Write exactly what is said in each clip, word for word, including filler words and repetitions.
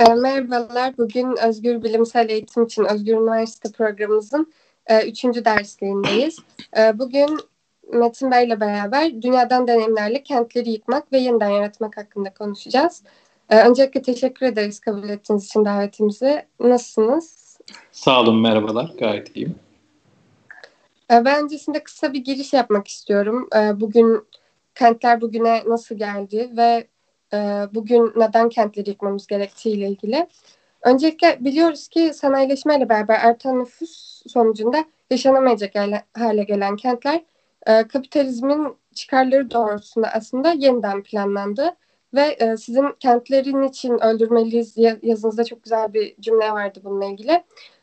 E, merhabalar, bugün Özgür Bilimsel Eğitim için Özgür Üniversite Programımızın e, üçüncü derslerindeyiz. E, bugün Metin Bey ile beraber dünyadan deneyimlerle kentleri yıkmak ve yeniden yaratmak hakkında konuşacağız. E, öncelikle teşekkür ederiz kabul ettiğiniz için davetimizi. Nasılsınız? Sağ olun, merhabalar. Gayet iyiyim. E, ben öncesinde kısa bir giriş yapmak istiyorum. E, bugün kentler bugüne nasıl geldi ve bugün neden kentleri yıkmamız gerektiğiyle ilgili. Öncelikle biliyoruz ki sanayileşmeyle beraber artan nüfus sonucunda yaşanamayacak hale gelen kentler kapitalizmin çıkarları doğrultusunda aslında yeniden planlandı ve sizin kentlerin için öldürmeliyiz yazınızda çok güzel bir cümle vardı bununla ilgili.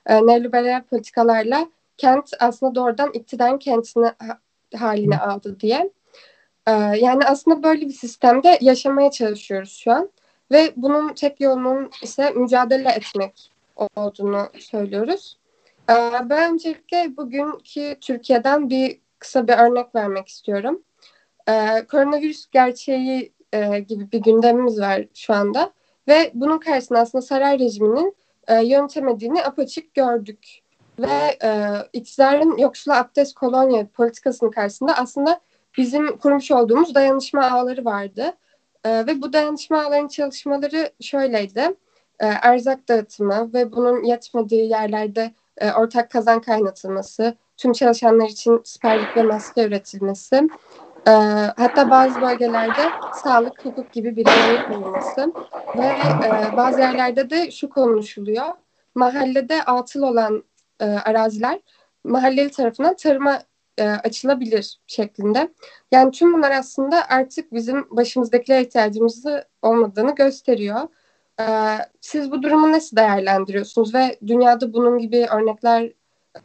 Neoliberal politikalarla kent aslında doğrudan iktidarın kentini haline aldı diye. Yani aslında böyle bir sistemde yaşamaya çalışıyoruz şu an ve bunun tek yolunun ise mücadele etmek olduğunu söylüyoruz. Ben öncelikle bugünkü Türkiye'den bir kısa bir örnek vermek istiyorum. Koronavirüs gerçeği gibi bir gündemimiz var şu anda ve bunun karşısında aslında saray rejiminin yönetemediğini apaçık gördük. Ve iktidarın yoksula abdest kolonya politikasının karşısında aslında bizim kurmuş olduğumuz dayanışma ağları vardı. Ee, ve bu dayanışma ağlarının çalışmaları şöyleydi. Ee, erzak dağıtımı ve bunun yetmediği yerlerde e, ortak kazan kaynatılması, tüm çalışanlar için siperlik ve maske üretilmesi, e, hatta bazı bölgelerde sağlık, hukuk gibi birimlerin kurulması ve e, bazı yerlerde de şu konuşuluyor. Mahallede atıl olan e, araziler mahalleli tarafından tarıma açılabilir şeklinde. Yani tüm bunlar aslında artık bizim başımızdakilere ihtiyacımızı olmadığını gösteriyor. Siz bu durumu nasıl değerlendiriyorsunuz ve dünyada bunun gibi örnekler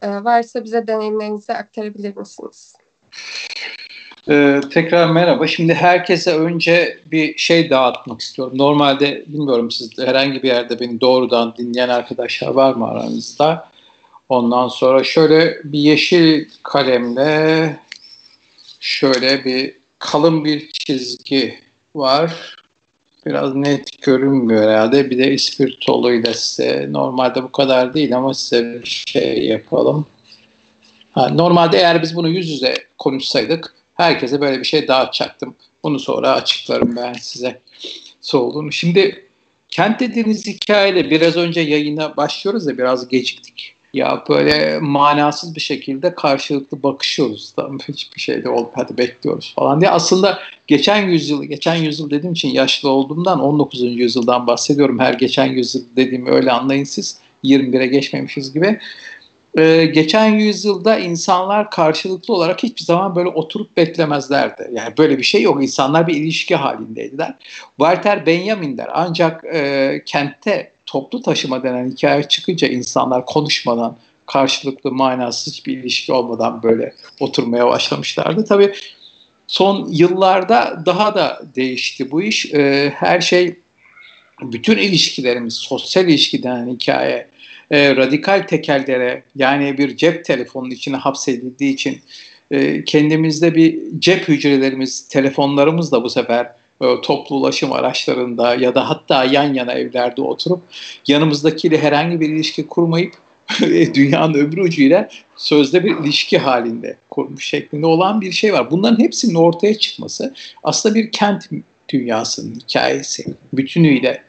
varsa bize deneyimlerinizi aktarabilir misiniz? Ee, tekrar merhaba. Şimdi herkese önce bir şey dağıtmak istiyorum. Normalde bilmiyorum siz herhangi bir yerde beni doğrudan dinleyen arkadaşlar var mı aranızda? Ondan sonra şöyle bir yeşil kalemle şöyle bir kalın bir çizgi var. Biraz net görünmüyor herhalde. Bir de ispirtoluyla size. Normalde bu kadar değil ama size bir şey yapalım. Ha, normalde eğer biz bunu yüz yüze konuşsaydık herkese böyle bir şey dağıtacaktım. Bunu sonra açıklarım ben size soğuduğunu. Şimdi kent dediğiniz hikayeyle biraz önce yayına başlıyoruz da biraz geciktik. Ya böyle manasız bir şekilde karşılıklı bakışıyoruz. Tam hiçbir şey de olmadı. Hadi bekliyoruz falan diye. Aslında geçen yüzyıl, geçen yüzyıl dediğim için yaşlı olduğumdan on dokuzuncu yüzyıldan bahsediyorum. Her geçen yüzyıl dediğimi öyle anlayın siz. yirmi bire geçmemişiz gibi. Ee, geçen yüzyılda insanlar karşılıklı olarak hiçbir zaman böyle oturup beklemezlerdi. Yani böyle bir şey yok. İnsanlar bir ilişki halindeydiler. Walter Benjamin der. Ancak e, kentte toplu taşıma denen hikaye çıkınca insanlar konuşmadan, karşılıklı manasız hiçbir ilişki olmadan böyle oturmaya başlamışlardı. Tabii son yıllarda daha da değişti bu iş. Ee, her şey, bütün ilişkilerimiz, sosyal ilişki denen hikaye, e, radikal tekellere, yani bir cep telefonunun içine hapsedildiği için e, kendimizde bir cep hücrelerimiz, telefonlarımız da bu sefer toplu ulaşım araçlarında ya da hatta yan yana evlerde oturup yanımızdakiyle herhangi bir ilişki kurmayıp dünyanın öbür ucuyla sözde bir ilişki halinde kurmuş şeklinde olan bir şey var. Bunların hepsinin ortaya çıkması aslında bir kent dünyasının hikayesi bütünüyle.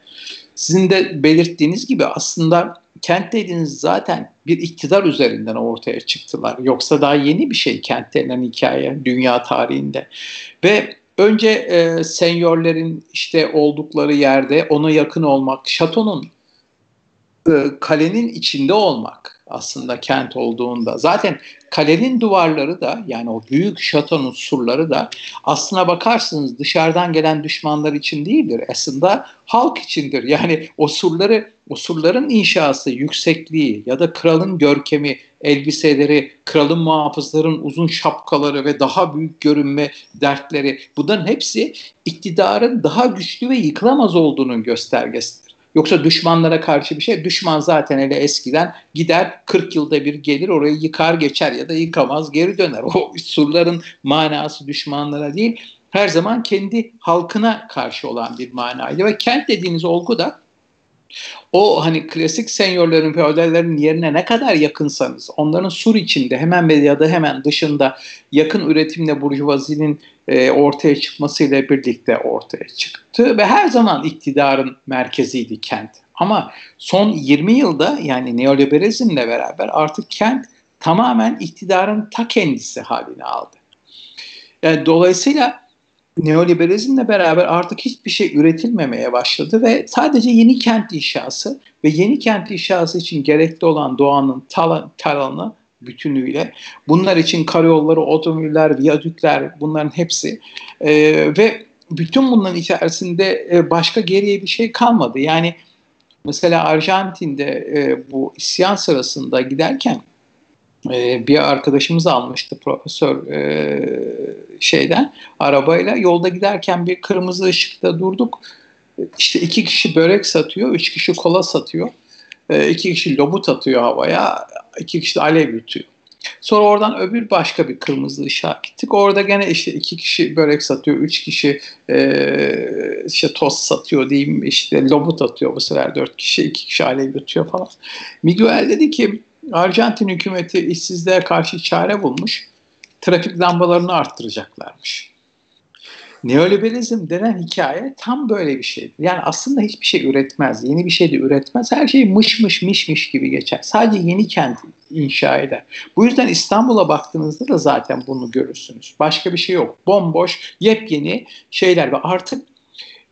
Sizin de belirttiğiniz gibi aslında kent dediğiniz zaten bir iktidar üzerinden ortaya çıktılar. Yoksa daha yeni bir şey kent denen hikaye dünya tarihinde. Ve önce e, senyörlerin işte oldukları yerde ona yakın olmak, şatonun, e, kalenin içinde olmak aslında kent olduğunda. Zaten kalenin duvarları da yani o büyük şatonun surları da aslına bakarsınız dışarıdan gelen düşmanlar için değildir. Aslında halk içindir. Yani o surları, o surların inşası, yüksekliği ya da kralın görkemi, elbiseleri, kralın muhafızların uzun şapkaları ve daha büyük görünme dertleri, bunların hepsi iktidarın daha güçlü ve yıkılamaz olduğunun göstergesidir. Yoksa düşmanlara karşı bir şey, düşman zaten hele eskiden gider kırk yılda bir gelir orayı yıkar geçer ya da yıkamaz geri döner. O surların manası düşmanlara değil, her zaman kendi halkına karşı olan bir manaydı ve kent dediğiniz olgu da O hani klasik senyörlerin, feodallerin yerine ne kadar yakınsanız, onların sur içinde hemen ya da hemen dışında yakın üretimle burjuvazinin e, ortaya çıkmasıyla birlikte ortaya çıktı ve her zaman iktidarın merkeziydi kent. Ama son yirmi yılda, yani neoliberalizmle beraber artık kent tamamen iktidarın ta kendisi haline aldı. Yani dolayısıyla neoliberalizmle beraber artık hiçbir şey üretilmemeye başladı ve sadece yeni kent inşası ve yeni kent inşası için gerekli olan doğanın talanı bütünüyle, bunlar için karayolları, otomobiller, viyadükler, bunların hepsi e, ve bütün bunların içerisinde e, başka geriye bir şey kalmadı. Yani mesela Arjantin'de e, bu isyan sırasında giderken Ee, bir arkadaşımız almıştı profesör e, şeyden arabayla. Yolda giderken bir kırmızı ışıkta durduk. İşte iki kişi börek satıyor, üç kişi kola satıyor, e, iki kişi lobut atıyor havaya, iki kişi alev yutuyor. Sonra oradan öbür başka bir kırmızı ışığa gittik. Orada gene işte iki kişi börek satıyor, üç kişi e, işte tost satıyor diyeyim, işte lobut atıyor bu sefer dört kişi, iki kişi alev yutuyor falan. Miguel dedi ki Arjantin hükümeti işsizliğe karşı çare bulmuş, trafik lambalarını arttıracaklarmış. Neoliberalizm denen hikaye tam böyle bir şeydi. Yani aslında hiçbir şey üretmez, yeni bir şey de üretmez. Her şey mış mış miş miş gibi geçer. Sadece yeni kent inşa eder. Bu yüzden İstanbul'a baktığınızda da zaten bunu görürsünüz. Başka bir şey yok. Bomboş, yepyeni şeyler ve artık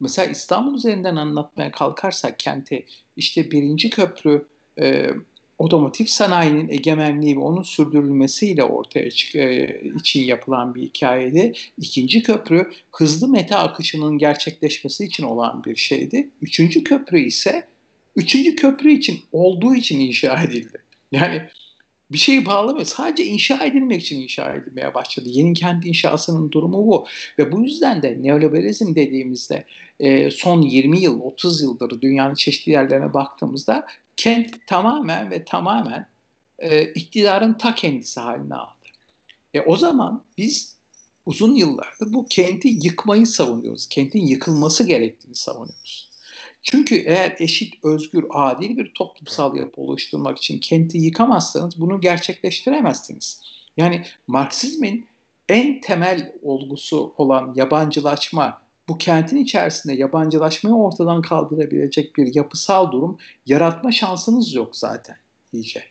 mesela İstanbul üzerinden anlatmaya kalkarsak kenti, işte birinci köprü, e, otomotiv sanayinin egemenliği ve onun sürdürülmesiyle ortaya çık e, için yapılan bir hikayeydi. İkinci köprü hızlı meta akışının gerçekleşmesi için olan bir şeydi. Üçüncü köprü ise üçüncü köprü için olduğu için inşa edildi. Yani bir şeyi bağlamıyor. Sadece inşa edilmek için inşa edilmeye başladı. Yeni kent inşasının durumu bu. Ve bu yüzden de neoliberalizm dediğimizde e, son yirmi yıl, otuz yıldır dünyanın çeşitli yerlerine baktığımızda kent tamamen ve tamamen e, iktidarın ta kendisi haline aldı. E, o zaman biz uzun yıllardır bu kenti yıkmayı savunuyoruz. Kentin yıkılması gerektiğini savunuyoruz. Çünkü eğer eşit, özgür, adil bir toplumsal yapı oluşturmak için kenti yıkamazsanız bunu gerçekleştiremezsiniz. Yani Marksizmin en temel olgusu olan yabancılaşma, bu kentin içerisinde yabancılaşmayı ortadan kaldırabilecek bir yapısal durum yaratma şansınız yok zaten diyecek.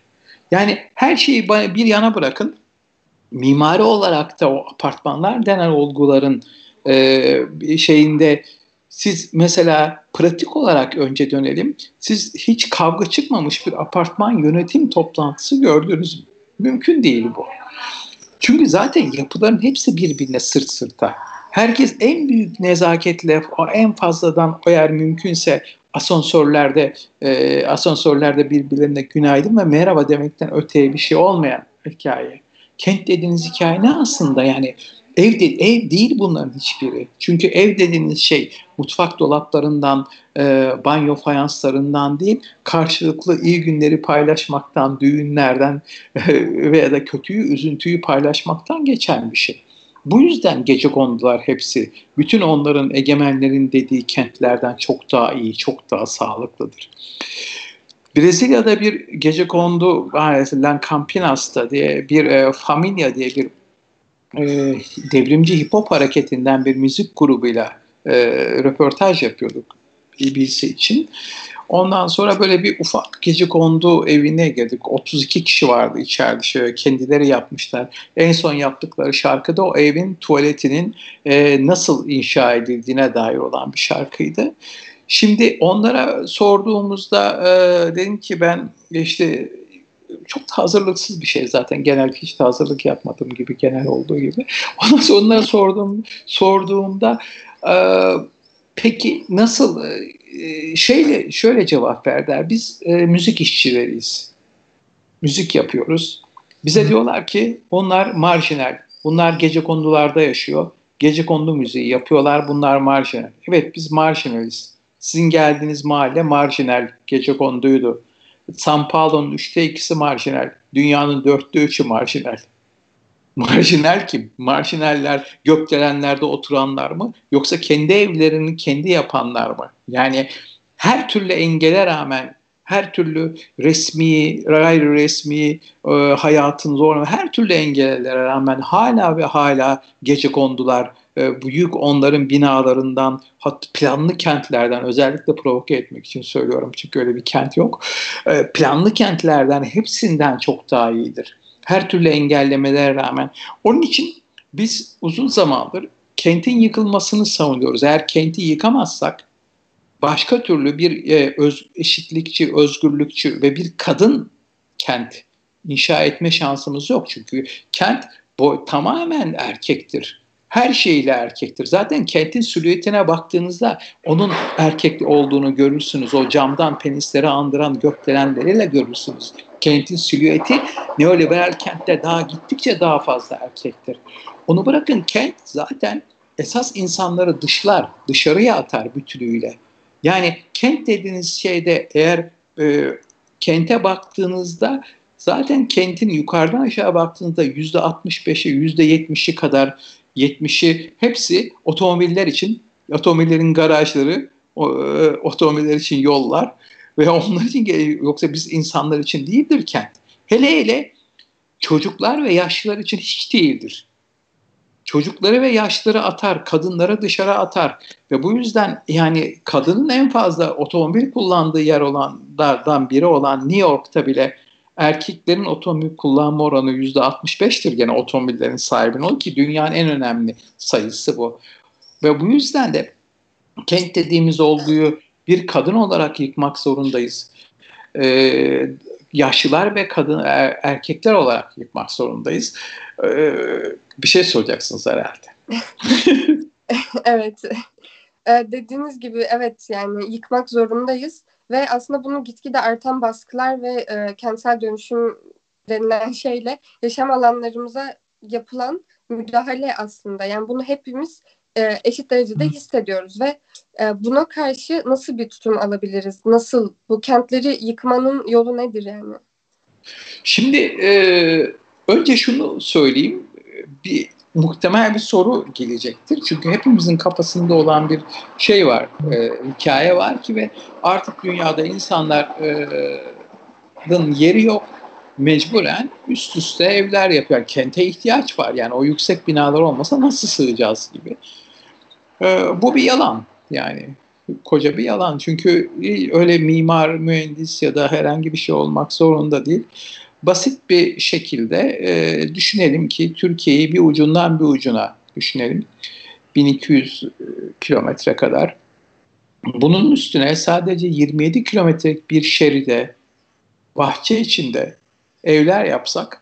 Yani her şeyi bir yana bırakın, mimari olarak da o apartmanlar denen olguların e, şeyinde siz mesela pratik olarak önce dönelim, siz hiç kavga çıkmamış bir apartman yönetim toplantısı gördünüz mü? Mümkün değil bu. Çünkü zaten yapıların hepsi birbirine sırt sırta. Herkes en büyük nezaketle en fazladan, eğer mümkünse asansörlerde e, asansörlerde birbirlerine günaydın ve merhaba demekten öteye bir şey olmayan hikaye. Kent dediğiniz hikaye ne aslında? Yani ev değil, ev değil bunların hiçbiri. Çünkü ev dediğiniz şey mutfak dolaplarından, e, banyo fayanslarından değil, karşılıklı iyi günleri paylaşmaktan, düğünlerden e, veya da kötüyü, üzüntüyü paylaşmaktan geçen bir şey. Bu yüzden gecekondular hepsi, bütün onların egemenlerin dediği kentlerden çok daha iyi, çok daha sağlıklıdır. Brezilya'da bir gecekondu, Campinas'ta diye bir e, Familia diye bir e, devrimci hip hop hareketinden bir müzik grubuyla e, röportaj yapıyorduk B B C için. Ondan sonra böyle bir ufak gecekondu evine girdik. otuz iki kişi vardı içeride. Şöyle kendileri yapmışlar. En son yaptıkları şarkıda o evin tuvaletinin e, nasıl inşa edildiğine dair olan bir şarkıydı. Şimdi onlara sorduğumuzda e, dedim ki ben işte çok hazırlıksız bir şey zaten. Genel hiç de hazırlık yapmadığım gibi, genel olduğu gibi. Ondan sonra onlara sordum, sorduğumda e, peki nasıl... Şeyle, şöyle cevap verdiler. Biz e, müzik işçileriyiz. Müzik yapıyoruz. Bize Hı. diyorlar ki onlar marjinal. Bunlar gecekondularda yaşıyor. Gecekondu müziği yapıyorlar. Bunlar marjinal. Evet, biz marjinaliz. Sizin geldiğiniz mahalle marjinal. Gecekonduydu. São Paulo'nun üçte ikisi marjinal. Dünyanın dörtte üçü marjinal. Marjinal kim? Marjinaller gökdelenlerde oturanlar mı? Yoksa kendi evlerini kendi yapanlar mı? Yani her türlü engele rağmen, her türlü resmi, gayri resmi e, hayatın zorluğu, her türlü engellere rağmen hala ve hala gecekondular, e, büyük onların binalarından, planlı kentlerden, özellikle provoke etmek için söylüyorum çünkü öyle bir kent yok, e, planlı kentlerden hepsinden çok daha iyidir. Her türlü engellemelere rağmen. Onun için biz uzun zamandır kentin yıkılmasını savunuyoruz. Eğer kenti yıkamazsak başka türlü bir e, öz, eşitlikçi, özgürlükçü ve bir kadın kent inşa etme şansımız yok. Çünkü kent boy, tamamen erkektir. Her şeyle erkektir. Zaten kentin silüetine baktığınızda onun erkek olduğunu görürsünüz. O camdan penisleri andıran gökdelenleriyle görürsünüz. Kentin silüeti neoliberal kentte daha gittikçe daha fazla erkektir. Onu bırakın, kent zaten esas insanları dışlar, dışarıya atar bütünüyle. Yani kent dediğiniz şeyde eğer e, kente baktığınızda zaten kentin yukarıdan aşağı baktığınızda yüzde altmış beşi, yüzde yetmişi kadar, yetmişi hepsi otomobiller için, otomobillerin garajları, o, e, otomobiller için yollar ve onlar için, yoksa biz insanlar için değildir kent. Hele hele çocuklar ve yaşlılar için hiç değildir. Çocukları ve yaşları atar, kadınları dışarı atar ve bu yüzden yani kadının en fazla otomobil kullandığı yer olanlardan biri olan New York'ta bile erkeklerin otomobil kullanma oranı yüzde altmış beştir gene otomobillerin sahibinin. O ki dünyanın en önemli sayısı bu. Ve bu yüzden de kent dediğimiz olguyu bir kadın olarak yıkmak zorundayız. Ee, yaşlılar ve kadın er, erkekler olarak yıkmak zorundayız. Ee, bir şey soracaksınız herhalde. Evet. Ee, dediğiniz gibi evet, yani yıkmak zorundayız ve aslında bunu gitgide artan baskılar ve e, kentsel dönüşüm denilen şeyle yaşam alanlarımıza yapılan müdahale aslında. Yani bunu hepimiz e, eşit derecede hissediyoruz ve e, buna karşı nasıl bir tutum alabiliriz? Nasıl? Bu kentleri yıkmanın yolu nedir yani? Şimdi e, önce şunu söyleyeyim. Bir, muhtemel bir soru gelecektir. Çünkü hepimizin kafasında olan bir şey var, e, hikaye var ki ve artık dünyada insanların yeri yok. Mecburen üst üste evler yapıyor. Kente ihtiyaç var. Yani o yüksek binalar olmasa nasıl sığacağız gibi. E, bu bir yalan. Yani koca bir yalan. Çünkü öyle mimar, mühendis ya da herhangi bir şey olmak zorunda değil. Basit bir şekilde e, düşünelim ki Türkiye'yi bir ucundan bir ucuna düşünelim. bin iki yüz e, kilometre kadar. Bunun üstüne sadece yirmi yedi kilometrelik bir şeride, bahçe içinde evler yapsak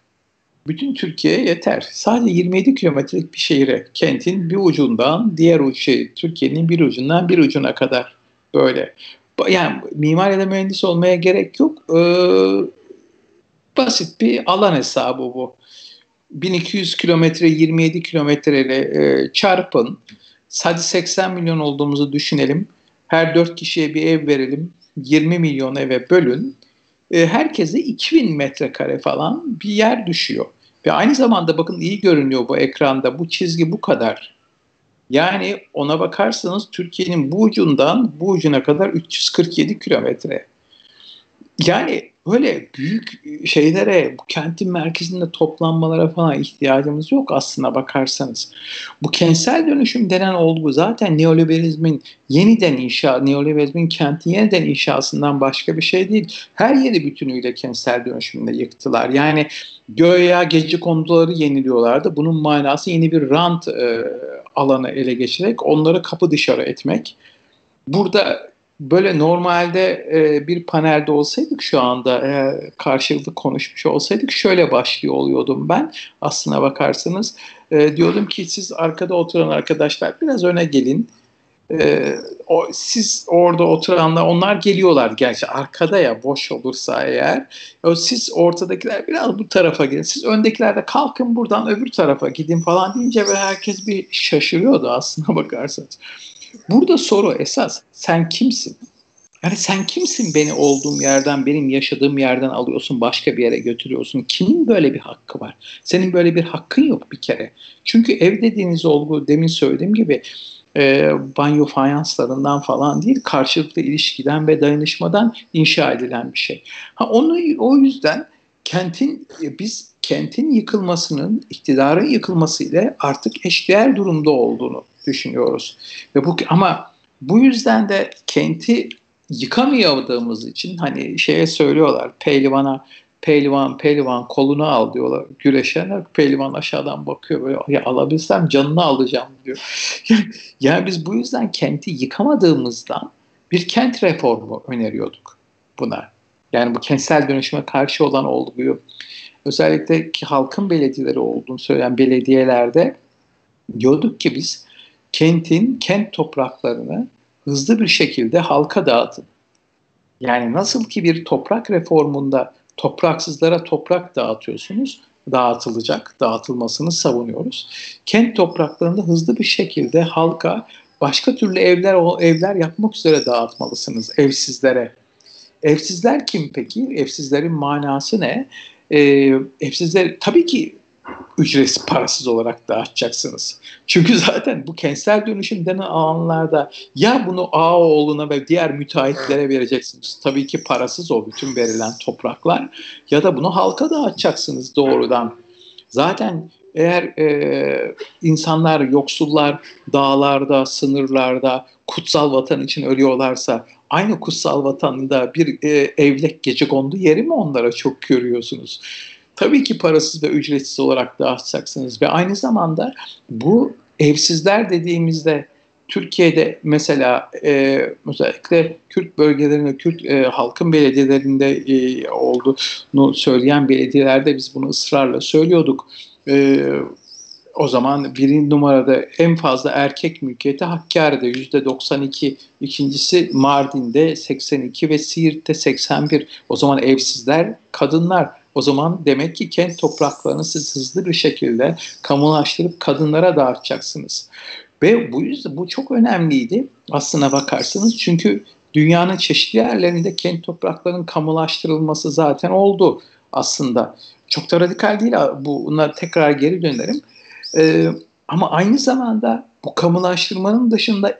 bütün Türkiye'ye yeter. Sadece yirmi yedi kilometrelik bir şehire, kentin bir ucundan diğer ucu, Türkiye'nin bir ucundan bir ucuna kadar böyle. Yani mimar ya da mühendis olmaya gerek yok. Ee, Basit bir alan hesabı bu. bin iki yüz kilometre yirmi yedi kilometreyle çarpın. Sadece seksen milyon olduğumuzu düşünelim. Her dört kişiye bir ev verelim. yirmi milyon eve bölün. E, herkese iki bin metrekare falan bir yer düşüyor. Ve aynı zamanda bakın iyi görünüyor bu ekranda. Bu çizgi bu kadar. Yani ona bakarsanız Türkiye'nin bu ucundan bu ucuna kadar üç yüz kırk yedi kilometre. Yani böyle büyük şeylere, bu kentin merkezinde toplanmalara falan ihtiyacımız yok aslına bakarsanız. Bu kentsel dönüşüm denen olgu zaten neoliberalizmin yeniden inşa, neoliberalizmin kentin yeniden inşasından başka bir şey değil. Her yeri bütünüyle kentsel dönüşümde yıktılar. Yani göya gecekonduları yeniliyorlardı. Bunun manası yeni bir rant e, alanı ele geçirerek onları kapı dışarı etmek. Burada böyle normalde e, bir panelde olsaydık şu anda e, karşılıklı konuşmuş olsaydık şöyle başlıyor oluyordum ben aslına bakarsanız. E, diyordum ki siz arkada oturan arkadaşlar biraz öne gelin. E, o, siz orada oturanlar, onlar geliyorlar gerçi arkada ya, boş olursa eğer. E, siz ortadakiler biraz bu tarafa gelin. Siz öndekiler de kalkın buradan öbür tarafa gidin falan deyince böyle herkes bir şaşırıyordu aslına bakarsanız. Burada soru esas sen kimsin? Yani sen kimsin, beni olduğum yerden, benim yaşadığım yerden alıyorsun, başka bir yere götürüyorsun. Kimin böyle bir hakkı var? Senin böyle bir hakkın yok bir kere. Çünkü ev dediğiniz olgu, demin söylediğim gibi e, banyo fayanslarından falan değil, karşılıklı ilişkiden ve dayanışmadan inşa edilen bir şey. Ha, onu, o yüzden kentin biz kentin yıkılmasının, iktidarın yıkılmasıyla artık eşdeğer durumda olduğunu düşünüyoruz. Ve bu, ama bu yüzden de kenti yıkamayadığımız için hani şeye söylüyorlar, pehlivana, pehlivan pehlivan kolunu al diyorlar, güreşenler. Pehlivan aşağıdan bakıyor böyle, ya alabilsem canını alacağım diyor. Yani biz bu yüzden kenti yıkamadığımızdan bir kent reformu öneriyorduk buna. Yani bu kentsel dönüşüme karşı olan olguyu, özellikle ki halkın belediyeleri olduğunu söyleyen belediyelerde diyorduk ki biz kentin, kent topraklarını hızlı bir şekilde halka dağıtın. Yani nasıl ki bir toprak reformunda topraksızlara toprak dağıtıyorsunuz, dağıtılacak, dağıtılmasını savunuyoruz. Kent topraklarını hızlı bir şekilde halka başka türlü evler evler yapmak üzere dağıtmalısınız, evsizlere. Evsizler kim peki? Evsizlerin manası ne? E, evsizleri tabii ki ücretsiz, parasız olarak dağıtacaksınız. Çünkü zaten bu kentsel dönüşüm denen alanlarda ya bunu Ağaoğlu'na ve diğer müteahhitlere vereceksiniz. Tabii ki parasız o bütün verilen topraklar. Ya da bunu halka dağıtacaksınız doğrudan. Zaten eğer e, insanlar, yoksullar dağlarda, sınırlarda kutsal vatan için ölüyorlarsa, aynı kutsal vatanında bir e, evlek gecekondu yeri mi onlara çok görüyorsunuz? Tabii ki parasız ve ücretsiz olarak dağıtacaksınız. Ve aynı zamanda bu evsizler dediğimizde Türkiye'de mesela e, özellikle Kürt bölgelerinde, Kürt e, halkın belediyelerinde e, olduğunu söyleyen belediyelerde biz bunu ısrarla söylüyorduk. E, o zaman birinci numarada en fazla erkek mülkiyeti Hakkari'de yüzde doksan iki, ikincisi Mardin'de seksen iki ve Siirt'te seksen bir. O zaman evsizler kadınlar. O zaman demek ki kent topraklarını siz hızlı bir şekilde kamulaştırıp kadınlara dağıtacaksınız. Ve bu yüzden bu çok önemliydi aslına bakarsanız. Çünkü dünyanın çeşitli yerlerinde kent topraklarının kamulaştırılması zaten oldu aslında. Çok da radikal değil, buna tekrar geri dönerim. Ee, ama aynı zamanda bu kamulaştırmanın dışında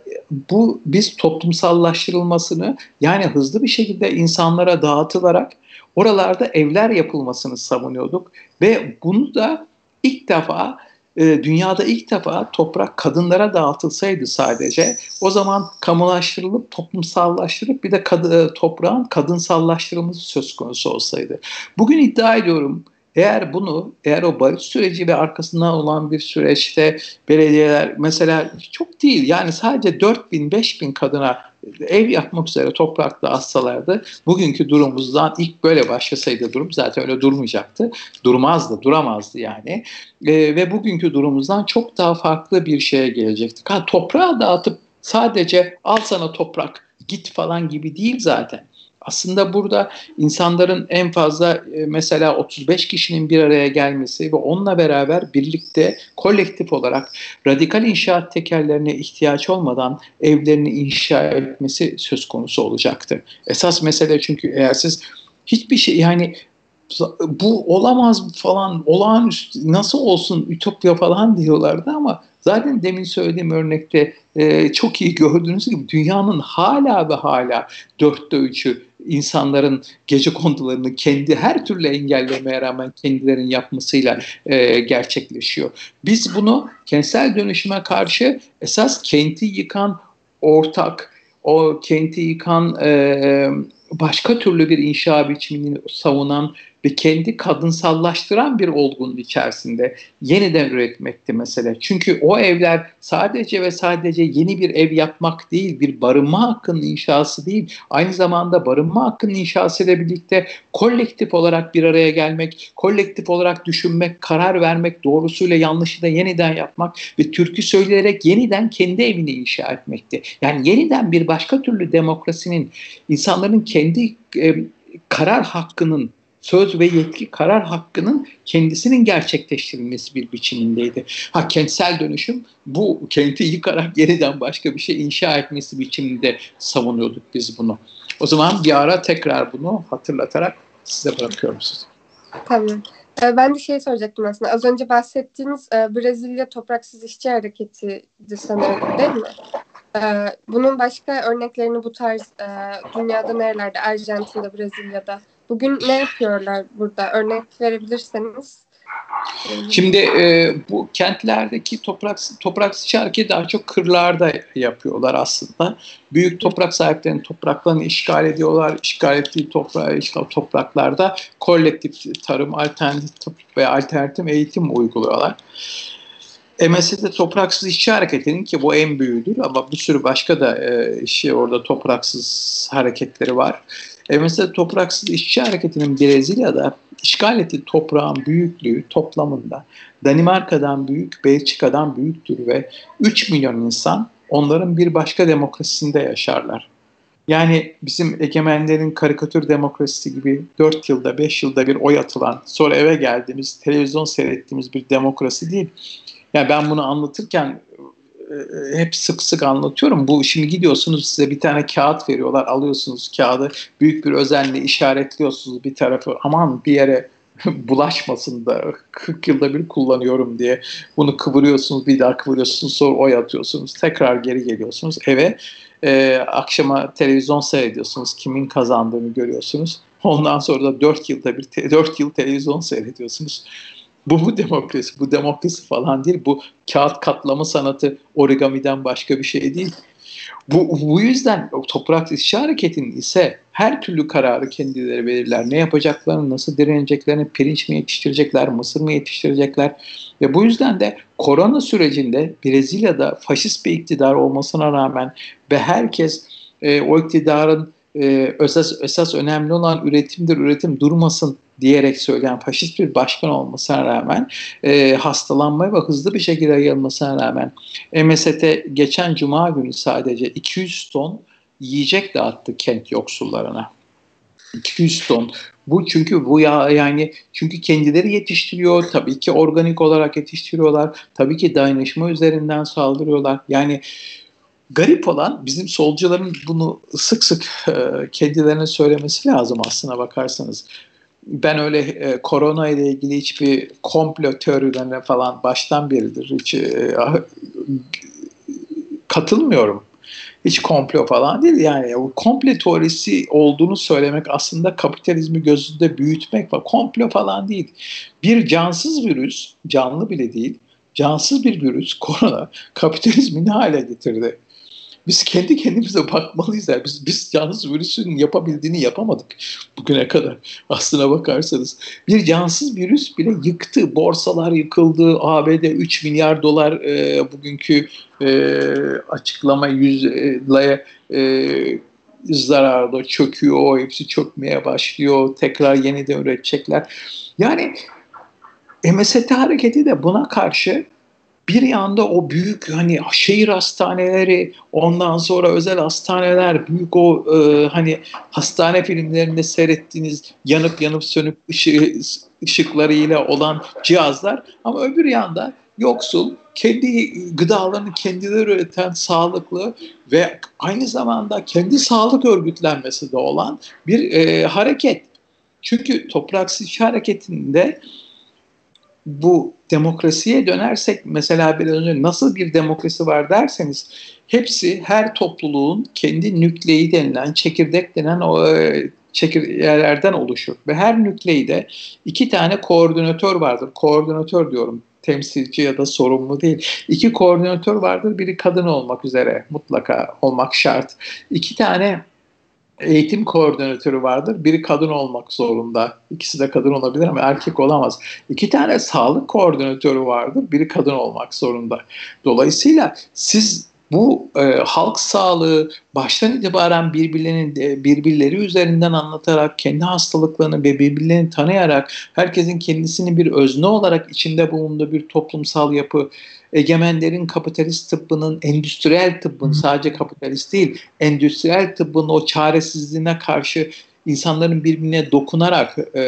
bu biz toplumsallaştırılmasını, yani hızlı bir şekilde insanlara dağıtılarak oralarda evler yapılmasını savunuyorduk ve bunu da ilk defa e, dünyada ilk defa toprak kadınlara dağıtılsaydı sadece, o zaman kamulaştırılıp toplumsallaştırılıp bir de kad- toprağın kadınsallaştırılması söz konusu olsaydı. Bugün iddia ediyorum, eğer bunu, eğer o barış süreci ve arkasından olan bir süreçte belediyeler mesela çok değil, yani sadece dört bin beş bin kadına ev yapmak üzere toprak dağıtsalardı, bugünkü durumumuzdan ilk böyle başlasaydı durum zaten öyle durmayacaktı. Durmazdı, duramazdı yani. E, ve bugünkü durumumuzdan çok daha farklı bir şeye gelecektik. Ha, toprağı dağıtıp sadece al sana toprak git falan gibi değil zaten. Aslında burada insanların en fazla mesela otuz beş kişinin bir araya gelmesi ve onunla beraber birlikte kolektif olarak radikal inşaat tekerlerine ihtiyaç olmadan evlerini inşa etmesi söz konusu olacaktı. Esas mesele, çünkü eğer siz hiçbir şey, yani bu olamaz falan, olağanüstü nasıl olsun, ütopya falan diyorlardı ama zaten demin söylediğim örnekte e, çok iyi gördüğünüz gibi dünyanın hala ve hala dörtte üçü insanların gecekondularını kendi her türlü engellemeye rağmen kendilerinin yapmasıyla e, gerçekleşiyor. Biz bunu kentsel dönüşüme karşı esas kenti yıkan ortak, o kenti yıkan e, başka türlü bir inşa biçimini savunan ve kendi kadınsallaştıran bir olgunun içerisinde yeniden üretmekti mesele. Çünkü o evler sadece ve sadece yeni bir ev yapmak değil, bir barınma hakkının inşası değil. Aynı zamanda barınma hakkının inşası ile birlikte kolektif olarak bir araya gelmek, kolektif olarak düşünmek, karar vermek, doğrusuyla yanlışıyla yeniden yapmak ve türkü söyleyerek yeniden kendi evini inşa etmekti. Yani yeniden bir başka türlü demokrasinin, insanların kendi e, karar hakkının, söz ve yetki karar hakkının kendisinin gerçekleştirilmesi bir biçimindeydi. Ha, kentsel dönüşüm bu kenti yıkarak yeniden başka bir şey inşa etmesi biçiminde savunuyorduk biz bunu. O zaman bir ara tekrar bunu hatırlatarak size bırakıyorum sizi. Tabii. Ben de şey soracaktım aslında. Az önce bahsettiğiniz Brezilya Topraksız İşçi Hareketi'di sanırım, değil mi? Bunun başka örneklerini bu tarz dünyada nerelerde? Arjantin'de, Brezilya'da. Bugün ne yapıyorlar burada? Örnek verebilirseniz. Şimdi e, bu kentlerdeki topraksız, topraksız işçi hareketi daha çok kırlarda yapıyorlar aslında. Büyük toprak sahiplerinin topraklarını işgal ediyorlar. İşgal ettiği toprağa, işgal topraklarda kolektif tarım, alternatif ve alternatif eğitim uyguluyorlar. M S T'de topraksız işçi hareketinin, ki bu en büyüğüdür ama bir sürü başka da e, şey, orada topraksız hareketleri var. M S T Topraksız İşçi Hareketi'nin Brezilya'da işgal ettiği toprağın büyüklüğü toplamında Danimarka'dan büyük, Belçika'dan büyüktür ve üç milyon insan onların bir başka demokrasisinde yaşarlar. Yani bizim egemenlerin karikatür demokrasisi gibi dört yılda, beş yılda bir oy atılan, sonra eve geldiğimiz, televizyon seyrettiğimiz bir demokrasi değil. Yani ben bunu anlatırken hep sık sık anlatıyorum. Bu şimdi gidiyorsunuz, size bir tane kağıt veriyorlar, alıyorsunuz kağıdı, büyük bir özenle işaretliyorsunuz bir tarafı, aman bir yere bulaşmasın da kırk yılda bir kullanıyorum diye bunu kıvırıyorsunuz, bir daha kıvırıyorsunuz, sonra oy atıyorsunuz, tekrar geri geliyorsunuz eve, e, akşama televizyon seyrediyorsunuz, kimin kazandığını görüyorsunuz, ondan sonra da dört yılda bir te- dört yıl televizyon seyrediyorsunuz. Bu mu demokrasi? Bu demokrasi falan değil. Bu kağıt katlama sanatı, origamiden başka bir şey değil. Bu, bu yüzden topraksız işçi hareketinin ise her türlü kararı kendileri belirler. Ne yapacaklarını, nasıl direneceklerini, pirinç mi yetiştirecekler, mısır mı yetiştirecekler. Ve bu yüzden de korona sürecinde Brezilya'da faşist bir iktidar olmasına rağmen ve herkes e, o iktidarın e, esas, esas önemli olan üretimdir, üretim durmasın diyerek söyleyen faşist bir başkan olmasına rağmen, e, hastalanmaya ve hızlı bir şekilde yayılmasına rağmen M S T geçen cuma günü sadece iki yüz ton yiyecek dağıttı kent yoksullarına. iki yüz ton. Bu çünkü bu ya, yani çünkü kendileri yetiştiriyor, tabii ki organik olarak yetiştiriyorlar. Tabii ki dayanışma üzerinden saldırıyorlar. Yani garip olan, bizim solcuların bunu sık sık e, kendilerine söylemesi lazım aslına bakarsanız. Ben öyle e, korona ile ilgili hiçbir komplo teorilerine falan baştan beridir hiç e, katılmıyorum. Hiç komplo falan değil yani. O komple teorisi olduğunu söylemek aslında kapitalizmi gözünde büyütmek var. Komplo falan değil. Bir cansız virüs, canlı bile değil, cansız bir virüs, korona, kapitalizmi ne hale getirdi? Biz kendi kendimize bakmalıyız. Yani biz, biz cansız virüsün yapabildiğini yapamadık bugüne kadar. Aslına bakarsanız bir cansız virüs bile yıktı. Borsalar yıkıldı. A B D üç milyar dolar e, bugünkü e, açıklama yüzlaya e, zararda, çöküyor. Hepsi çökmeye başlıyor. Tekrar yeniden üretecekler. Yani M S T hareketi de buna karşı. Bir yanda o büyük hani şehir hastaneleri, ondan sonra özel hastaneler, büyük o e, hani hastane filmlerinde seyrettiğiniz yanıp yanıp sönüp ışığı, ışıklarıyla olan cihazlar, ama öbür yanda yoksul, kendi gıdalarını kendileri üreten, sağlıklı ve aynı zamanda kendi sağlık örgütlenmesi de olan bir e, hareket. Çünkü topraksız işçi hareketinde bu demokrasiye dönersek, mesela biraz önce nasıl bir demokrasi var derseniz, hepsi her topluluğun kendi nükleyi denilen, çekirdek denen o çekirdeğlerden oluşur. Ve her nükleide iki tane koordinatör vardır. Koordinatör diyorum, temsilci ya da sorumlu değil. İki koordinatör vardır, biri kadın olmak üzere, mutlaka olmak şart. İki tane eğitim koordinatörü vardır. Biri kadın olmak zorunda. İkisi de kadın olabilir ama erkek olamaz. İki tane sağlık koordinatörü vardır. Biri kadın olmak zorunda. Dolayısıyla siz bu e, halk sağlığı baştan itibaren birbirlerinin e, birbirleri üzerinden anlatarak, kendi hastalıklarını ve birbirlerini tanıyarak, herkesin kendisini bir özne olarak içinde bulunduğu bir toplumsal yapı, egemenlerin kapitalist tıbbının, endüstriyel tıbbın, sadece kapitalist değil, endüstriyel tıbbın o çaresizliğine karşı insanların birbirine dokunarak, e,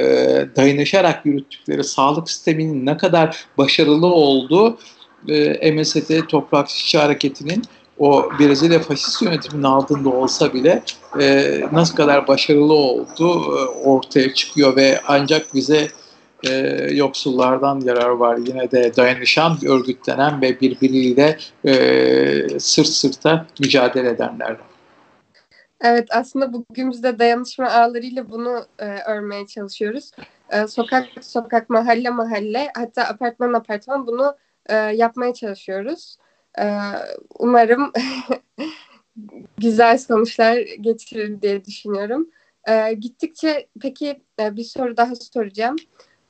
dayanışarak yürüttükleri sağlık sisteminin ne kadar başarılı olduğu, E, M S T Topraksız İşçi Hareketi'nin o Brezilya faşist yönetiminin altında olsa bile e, nasıl kadar başarılı olduğu e, ortaya çıkıyor ve ancak bize e, yoksullardan yarar var. Yine de dayanışan, örgütlenen ve birbiriyle e, sırt sırta mücadele edenler var. Evet, aslında bugünümüzde dayanışma ağlarıyla bunu e, örmeye çalışıyoruz. E, sokak sokak, mahalle mahalle, hatta apartman apartman bunu e, yapmaya çalışıyoruz. E, umarım güzel sonuçlar getirir diye düşünüyorum. E, gittikçe, peki e, bir soru daha soracağım.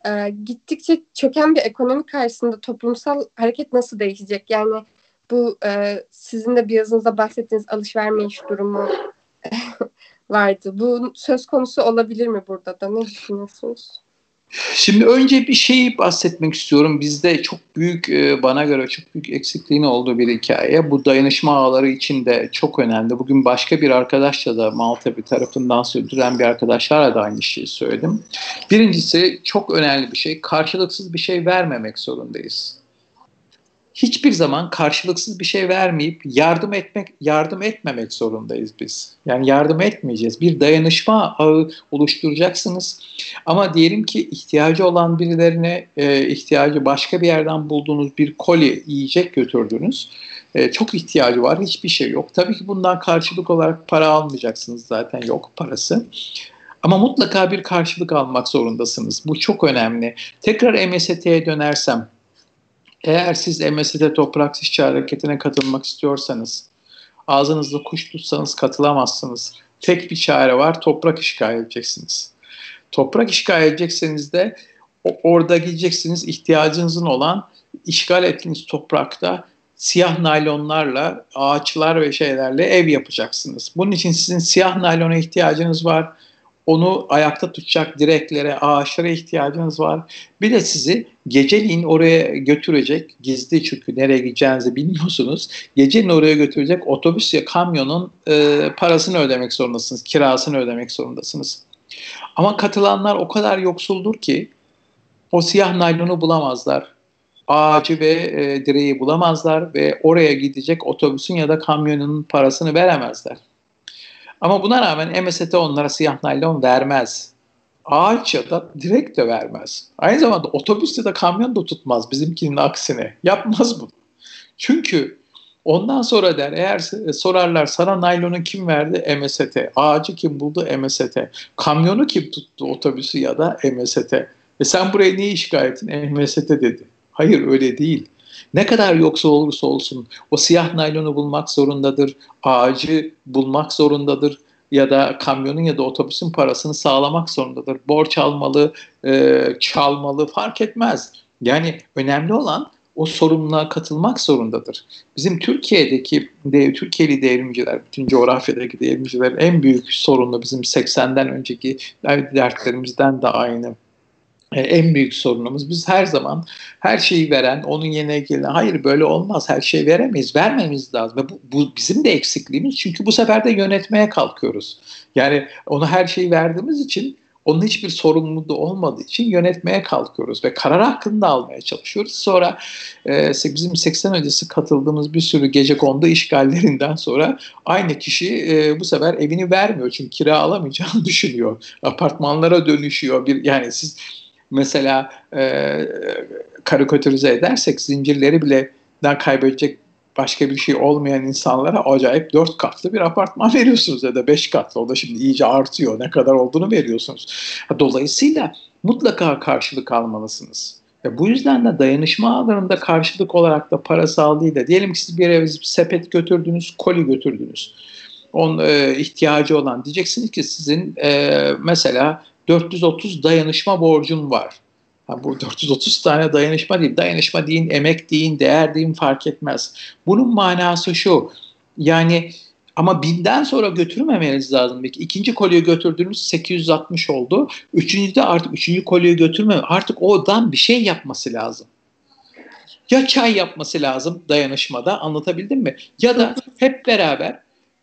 E, gittikçe çöken bir ekonomi karşısında toplumsal hareket nasıl değişecek? Yani bu e, sizin de bir yazınızda bahsettiğiniz alış-vermeyiş durumu vardı. Bu söz konusu olabilir mi burada da? Ne düşünüyorsunuz? Şimdi önce bir şeyi bahsetmek istiyorum. Bizde çok büyük, bana göre çok büyük eksikliğin olduğu bir hikaye. Bu dayanışma ağları için de çok önemli. Bugün başka bir arkadaşla da, Malta bir tarafından sürdüren bir arkadaşlarla da aynı şeyi söyledim. Birincisi, çok önemli bir şey. Karşılıksız bir şey vermemek zorundayız. Hiçbir zaman karşılıksız bir şey vermeyip yardım etmek, yardım etmemek zorundayız biz. Yani yardım etmeyeceğiz. Bir dayanışma ağı oluşturacaksınız. Ama diyelim ki ihtiyacı olan birilerine e, ihtiyacı başka bir yerden bulduğunuz bir koli yiyecek götürdünüz. E, çok ihtiyacı var, hiçbir şey yok. Tabii ki bundan karşılık olarak para almayacaksınız, zaten yok parası. Ama mutlaka bir karşılık almak zorundasınız. Bu çok önemli. Tekrar M S T'ye dönersem, eğer siz M S T Toprak İşçi Hareketi'ne katılmak istiyorsanız, ağzınızda kuş tutsanız katılamazsınız. Tek bir çare var, toprak işgal edeceksiniz. Toprak işgal edecekseniz de orada gideceksiniz, ihtiyacınızın olan işgal ettiğiniz toprakta siyah naylonlarla, ağaçlar ve şeylerle ev yapacaksınız. Bunun için sizin siyah naylona ihtiyacınız var. Onu ayakta tutacak direklere, ağaçlara ihtiyacınız var. Bir de sizi geceliğin oraya götürecek, gizli çünkü nereye gideceğinizi bilmiyorsunuz. Geceliğin oraya götürecek otobüs ya kamyonun e, parasını ödemek zorundasınız, kirasını ödemek zorundasınız. Ama katılanlar o kadar yoksuldur ki o siyah naylonu bulamazlar. Ağacı ve e, direği bulamazlar ve oraya gidecek otobüsün ya da kamyonun parasını veremezler. Ama buna rağmen M S T onlara siyah naylon vermez. Ağaç ya da direkt de vermez. Aynı zamanda otobüs ya da kamyon da tutmaz, bizimkinin aksine. Yapmaz bunu. Çünkü ondan sonra der, eğer sorarlar sana naylonu kim verdi? M S T. Ağacı kim buldu? M S T. Kamyonu kim tuttu? Otobüsü ya da M S T. E sen buraya niye işgal ettin? M S T dedi. Hayır, öyle değil. Ne kadar yoksul olursa olsun o siyah naylonu bulmak zorundadır, ağacı bulmak zorundadır ya da kamyonun ya da otobüsün parasını sağlamak zorundadır. Borç almalı, e, çalmalı, fark etmez. Yani önemli olan o sorumluluğa katılmak zorundadır. Bizim Türkiye'deki, de, Türkiye'li devrimciler, bütün coğrafyadaki devrimcilerin en büyük sorunu bizim seksenden önceki dertlerimizden de aynı. Ee, en büyük sorunumuz, biz her zaman her şeyi veren, onun yerine gelen, hayır böyle olmaz, her şeyi veremeyiz, vermemiz lazım. Ve bu, bu bizim de eksikliğimiz, çünkü bu sefer de yönetmeye kalkıyoruz. Yani ona her şeyi verdiğimiz için, onun hiçbir sorumluluğu olmadığı için yönetmeye kalkıyoruz ve karar hakkını da almaya çalışıyoruz. Sonra e, bizim seksen öncesi katıldığımız bir sürü gecekondu işgallerinden sonra aynı kişi e, bu sefer evini vermiyor, çünkü kira alamayacağını düşünüyor. Apartmanlara dönüşüyor. Bir, yani siz mesela e, karikatürize edersek zincirleri bile kaybedecek başka bir şey olmayan insanlara acayip dört katlı bir apartman veriyorsunuz ya da beş katlı. O da şimdi iyice artıyor. Ne kadar olduğunu veriyorsunuz. Dolayısıyla mutlaka karşılık almalısınız. E, bu yüzden de dayanışma ağlarında karşılık olarak da parasal değil de, diyelim ki siz bir eve bir sepet götürdünüz, koli götürdünüz. Onun e, ihtiyacı olan, diyeceksiniz ki sizin e, mesela dört yüz otuz dayanışma borcum var. Yani bu dört yüz otuz tane dayanışma değil. Dayanışma deyin, emek deyin, değer deyin, fark etmez. Bunun manası şu. Yani ama binden sonra götürmemeniz lazım. İkinci kolyeyi götürdüğünüz sekiz yüz altmış oldu. Üçüncü de artık üçüncü kolyeyi götürmemeniz. Artık oradan bir şey yapması lazım. Ya çay yapması lazım dayanışmada, anlatabildim mi? Ya da hep beraber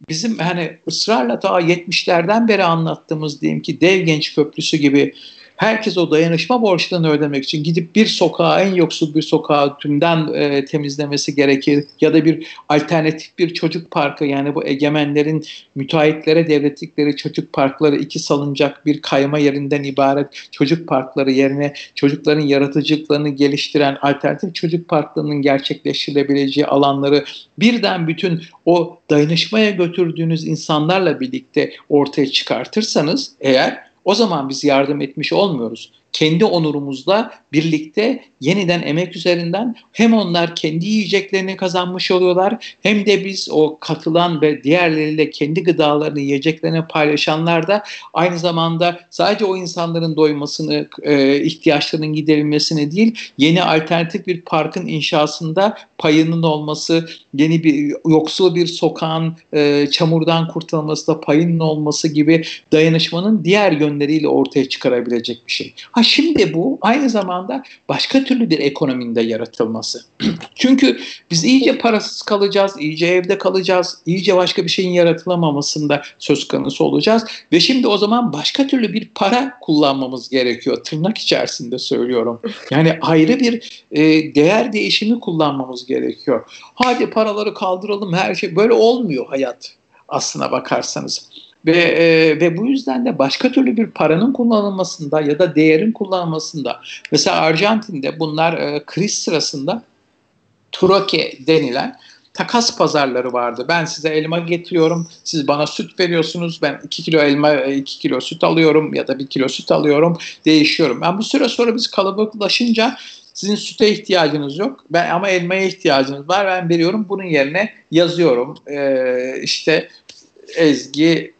bizim hani ısrarla ta yetmişlerden beri anlattığımız, diyeyim ki Dev Genç Köprüsü gibi herkes o dayanışma borçlarını ödemek için gidip bir sokağa, en yoksul bir sokağa tümden e, temizlemesi gerekir. Ya da bir alternatif bir çocuk parkı, yani bu egemenlerin müteahhitlere devrettikleri çocuk parkları, iki salıncak bir kayma yerinden ibaret çocuk parkları yerine çocukların yaratıcılıklarını geliştiren alternatif çocuk parklarının gerçekleştirilebileceği alanları birden bütün o dayanışmaya götürdüğünüz insanlarla birlikte ortaya çıkartırsanız eğer, o zaman biz yardım etmiş olmuyoruz. Kendi onurumuzla birlikte yeniden emek üzerinden hem onlar kendi yiyeceklerini kazanmış oluyorlar, hem de biz o katılan ve diğerleriyle kendi gıdalarını, yiyeceklerini paylaşanlar da aynı zamanda sadece o insanların doymasını, ihtiyaçlarının giderilmesini değil, yeni alternatif bir parkın inşasında payının olması, yeni bir yoksul bir sokağın çamurdan kurtulması da payının olması gibi dayanışmanın diğer yönleriyle ortaya çıkarabilecek bir şey. Ha şimdi bu aynı zamanda başka türlü bir ekonominin de yaratılması. Çünkü biz iyice parasız kalacağız, iyice evde kalacağız, iyice başka bir şeyin yaratılamamasında söz konusu olacağız. Ve şimdi o zaman başka türlü bir para kullanmamız gerekiyor. Tırnak içerisinde söylüyorum. Yani ayrı bir e, değer değişimi kullanmamız gerekiyor. Hadi paraları kaldıralım, her şey böyle olmuyor hayat aslına bakarsanız. Ve, e, ve bu yüzden de başka türlü bir paranın kullanılmasında ya da değerin kullanılmasında, mesela Arjantin'de bunlar e, kriz sırasında troke denilen takas pazarları vardı. Ben size elma getiriyorum, siz bana süt veriyorsunuz, ben iki kilo elma, iki kilo süt alıyorum ya da bir kilo süt alıyorum, değişiyorum. Ben yani bu süre sonra biz kalabalıklaşınca sizin süte ihtiyacınız yok, ben ama elmaya ihtiyacınız var, ben veriyorum, bunun yerine yazıyorum e, işte Ezgi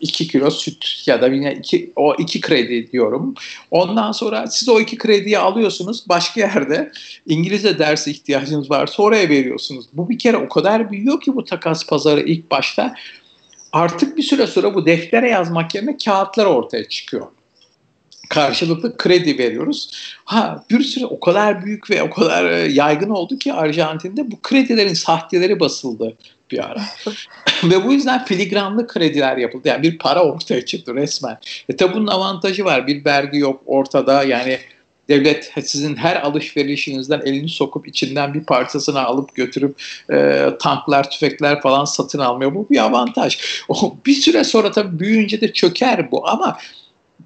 iki e, kilo süt ya da iki, o iki kredi diyorum. Ondan sonra siz o iki krediyi alıyorsunuz, başka yerde İngilizce dersi ihtiyacınız varsa oraya veriyorsunuz. Bu bir kere o kadar büyüyor ki bu takas pazarı ilk başta. Artık bir süre sonra bu deftere yazmak yerine kağıtlar ortaya çıkıyor. Karşılıklı kredi veriyoruz. Ha, bir sürü o kadar büyük ve o kadar yaygın oldu ki Arjantin'de bu kredilerin sahteleri basıldı bir ara. Ve bu yüzden filigranlı krediler yapıldı. Yani bir para ortaya çıktı resmen. E tabi bunun avantajı var. Bir vergi yok ortada. Yani devlet sizin her alışverişinizden elini sokup içinden bir parçasını alıp götürüp e, tanklar, tüfekler falan satın almıyor. Bu bir avantaj. O, bir süre sonra tabi büyüyünce de çöker bu, ama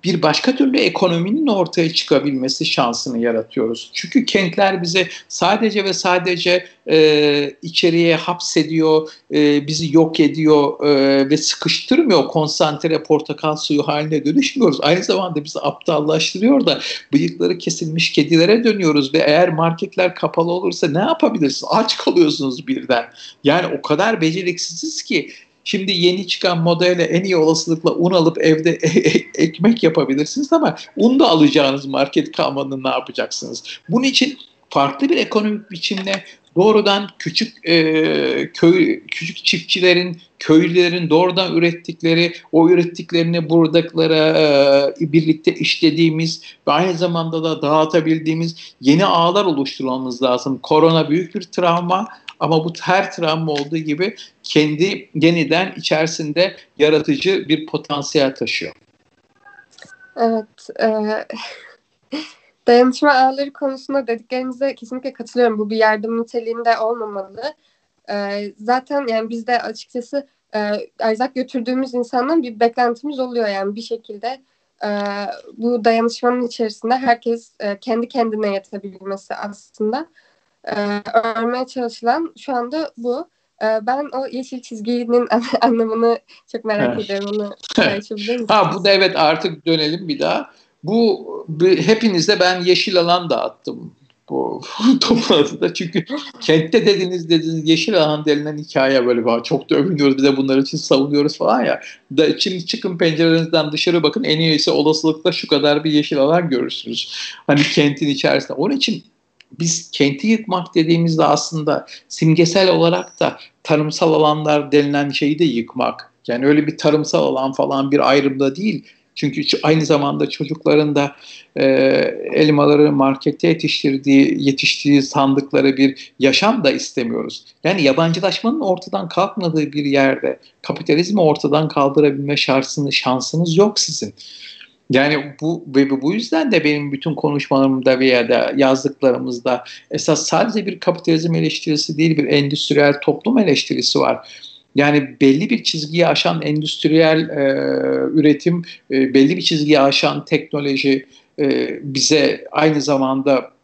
bir başka türlü ekonominin ortaya çıkabilmesi şansını yaratıyoruz. Çünkü kentler bizi sadece ve sadece e, içeriye hapsediyor, e, bizi yok ediyor e, ve sıkıştırmıyor. Konsantre portakal suyu haline dönüşmüyoruz. Aynı zamanda bizi aptallaştırıyor da bıyıkları kesilmiş kedilere dönüyoruz ve eğer marketler kapalı olursa ne yapabilirsiniz? Aç kalıyorsunuz birden. Yani o kadar beceriksiziz ki. Şimdi yeni çıkan modayla en iyi olasılıkla un alıp evde ekmek yapabilirsiniz, ama un da alacağınız market kalmadığını ne yapacaksınız? Bunun için farklı bir ekonomik biçimle doğrudan küçük e, köy küçük çiftçilerin, köylülerin doğrudan ürettikleri, o ürettiklerini buradakilara e, birlikte işlediğimiz ve aynı zamanda da dağıtabildiğimiz yeni ağlar oluşturmamız lazım. Korona büyük bir travma. Ama bu her travma olduğu gibi kendi yeniden içerisinde yaratıcı bir potansiyel taşıyor. Evet. E, dayanışma ağları konusunda dediklerinize kesinlikle katılıyorum. Bu bir yardım niteliğinde olmamalı. E, zaten yani biz de açıkçası e, erzak götürdüğümüz insandan bir beklentimiz oluyor. Yani bir şekilde e, bu dayanışmanın içerisinde herkes e, kendi kendine yetebilmesi aslında. Ee, örmeye çalışılan şu anda bu. Ee, ben o yeşil çizginin anlamını çok merak evet. ediyorum. Onu paylaşabilir misiniz? Ha, bu da evet, artık dönelim bir daha. Bu bir, hepinize ben yeşil alan dağıttım bu toplantıda. Çünkü kentte dediğiniz dediğiniz yeşil alan denilen hikaye böyle var. Çok da övünüyoruz, bir de bunlar için savunuyoruz falan ya. Da, şimdi çıkın pencerenizden dışarı bakın, en iyisi olasılıkla şu kadar bir yeşil alan görürsünüz. Hani kentin içerisinde. Onun için biz kenti yıkmak dediğimizde aslında simgesel olarak da tarımsal alanlar denilen şeyi de yıkmak. Yani öyle bir tarımsal alan falan bir ayrımda değil. Çünkü aynı zamanda çocukların da e, elmaları markette yetiştirdiği, yetiştiği sandıkları bir yaşam da istemiyoruz. Yani yabancılaşmanın ortadan kalkmadığı bir yerde kapitalizmi ortadan kaldırabilme şansınız, şansınız yok sizin. Yani bu bu yüzden de benim bütün konuşmalarımda veya da yazdıklarımızda esas sadece bir kapitalizm eleştirisi değil, bir endüstriyel toplum eleştirisi var. Yani belli bir çizgiyi aşan endüstriyel e, üretim, e, belli bir çizgiyi aşan teknoloji e, bize aynı zamanda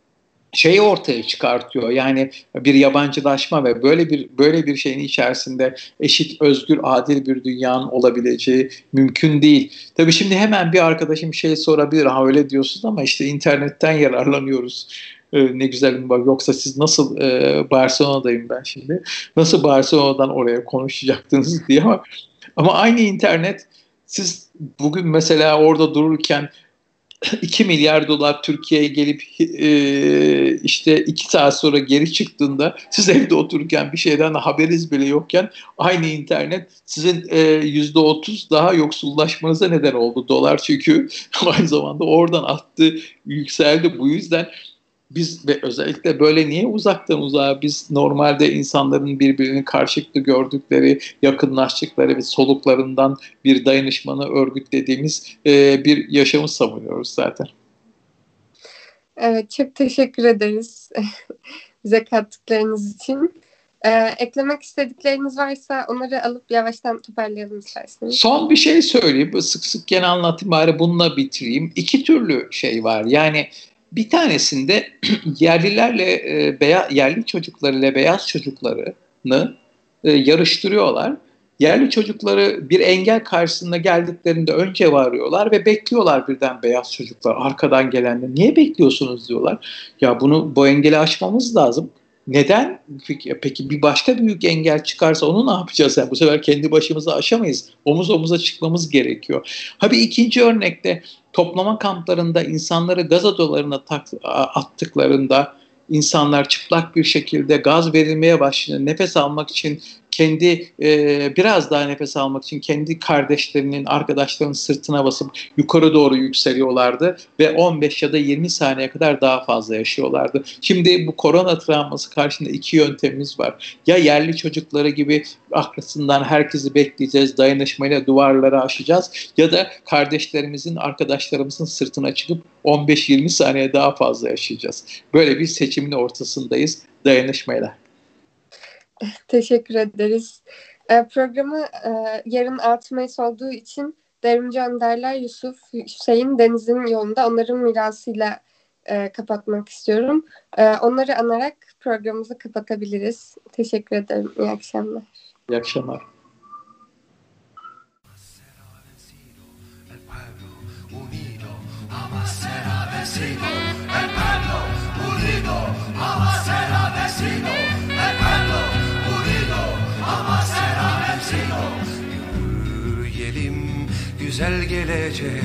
şeyi ortaya çıkartıyor. Yani bir yabancılaşma ve böyle bir böyle bir şeyin içerisinde eşit, özgür, adil bir dünyanın olabileceği mümkün değil. Tabii şimdi hemen bir arkadaşım şey sorabilir. Ha öyle diyorsun ama işte internetten yararlanıyoruz. Ee, ne güzel bak. Yoksa siz nasıl e, Barcelona'dayım ben şimdi. Nasıl Barcelona'dan oraya konuşacaktınız diye ama ama aynı internet, siz bugün mesela orada dururken iki milyar dolar Türkiye'ye gelip e, işte iki saat sonra geri çıktığında, siz evde otururken bir şeyden haberiniz bile yokken aynı internet sizin e, yüzde otuz daha yoksullaşmanıza neden oldu dolar, çünkü aynı zamanda oradan attı, yükseldi. Bu yüzden biz ve özellikle böyle niye uzaktan uzağa biz normalde insanların birbirini karşılıklı gördükleri, yakınlaştıkları ve soluklarından bir dayanışmanı örgütlediğimiz e, bir yaşamı savunuyoruz zaten. Evet, çok teşekkür ederiz bize kattıklarınız için. Ee, eklemek istedikleriniz varsa onları alıp yavaştan toparlayalım isterseniz. Son bir şey söyleyeyim, sık sık gene anlatayım bari, bununla bitireyim. İki türlü şey var yani. Bir tanesinde yerlilerle e, beya, yerli çocuklarıyla beyaz çocuklarını e, yarıştırıyorlar. Yerli çocukları bir engel karşısında geldiklerinde önce varıyorlar ve bekliyorlar birden beyaz çocuklar arkadan gelenleri. Niye bekliyorsunuz diyorlar. Ya bunu, bu engeli aşmamız lazım. Neden? Peki bir başka büyük engel çıkarsa onu ne yapacağız? Yani bu sefer kendi başımıza aşamayız. Omuz omuza çıkmamız gerekiyor. Ha, bir ikinci örnekte toplama kamplarında insanları gaz odalarına attıklarında insanlar çıplak bir şekilde gaz verilmeye başlıyor. Nefes almak için kendi e, biraz daha nefes almak için kendi kardeşlerinin, arkadaşlarının sırtına basıp yukarı doğru yükseliyorlardı ve on beş ya da yirmi saniye kadar daha fazla yaşıyorlardı. Şimdi bu korona travması karşısında iki yöntemimiz var. Ya yerli çocukları gibi arkasından herkesi bekleyeceğiz, dayanışmayla duvarları aşacağız, ya da kardeşlerimizin, arkadaşlarımızın sırtına çıkıp on beş yirmi saniye daha fazla yaşayacağız. Böyle bir seçimin ortasındayız dayanışmayla. Teşekkür ederiz. E, programı e, yarın altı Mayıs olduğu için Devrimci Önderler Yusuf, Hüseyin, Deniz'in yolunda onların mirasıyla e, kapatmak istiyorum. E, onları anarak programımızı kapatabiliriz. Teşekkür ederim. İyi akşamlar. İyi akşamlar. Yürüyelim güzel geleceğe,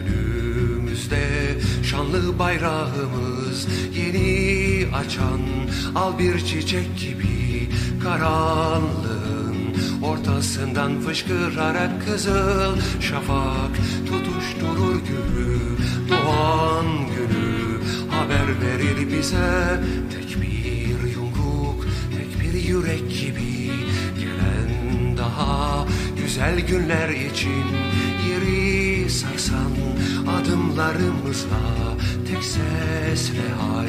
önümüzde şanlı bayrağımız, yeni açan al bir çiçek gibi, karanlığın ortasından fışkırarak kızıl şafak tutuşturur gülü, doğan günü haber verir bize, tek bir yumruk, tek bir yürek gibi. Daha güzel günler için yeri sarsan adımlarımızla, tek sesle hay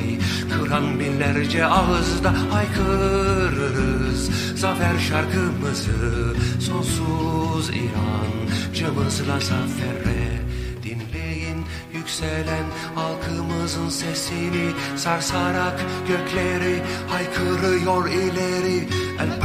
kıran binlerce ağızda haykırırız zafer şarkımızı, sonsuz inancımızla zafere. Dinleyin yükselen halkımızın sesini, sarsarak gökleri haykırıyor ileri. El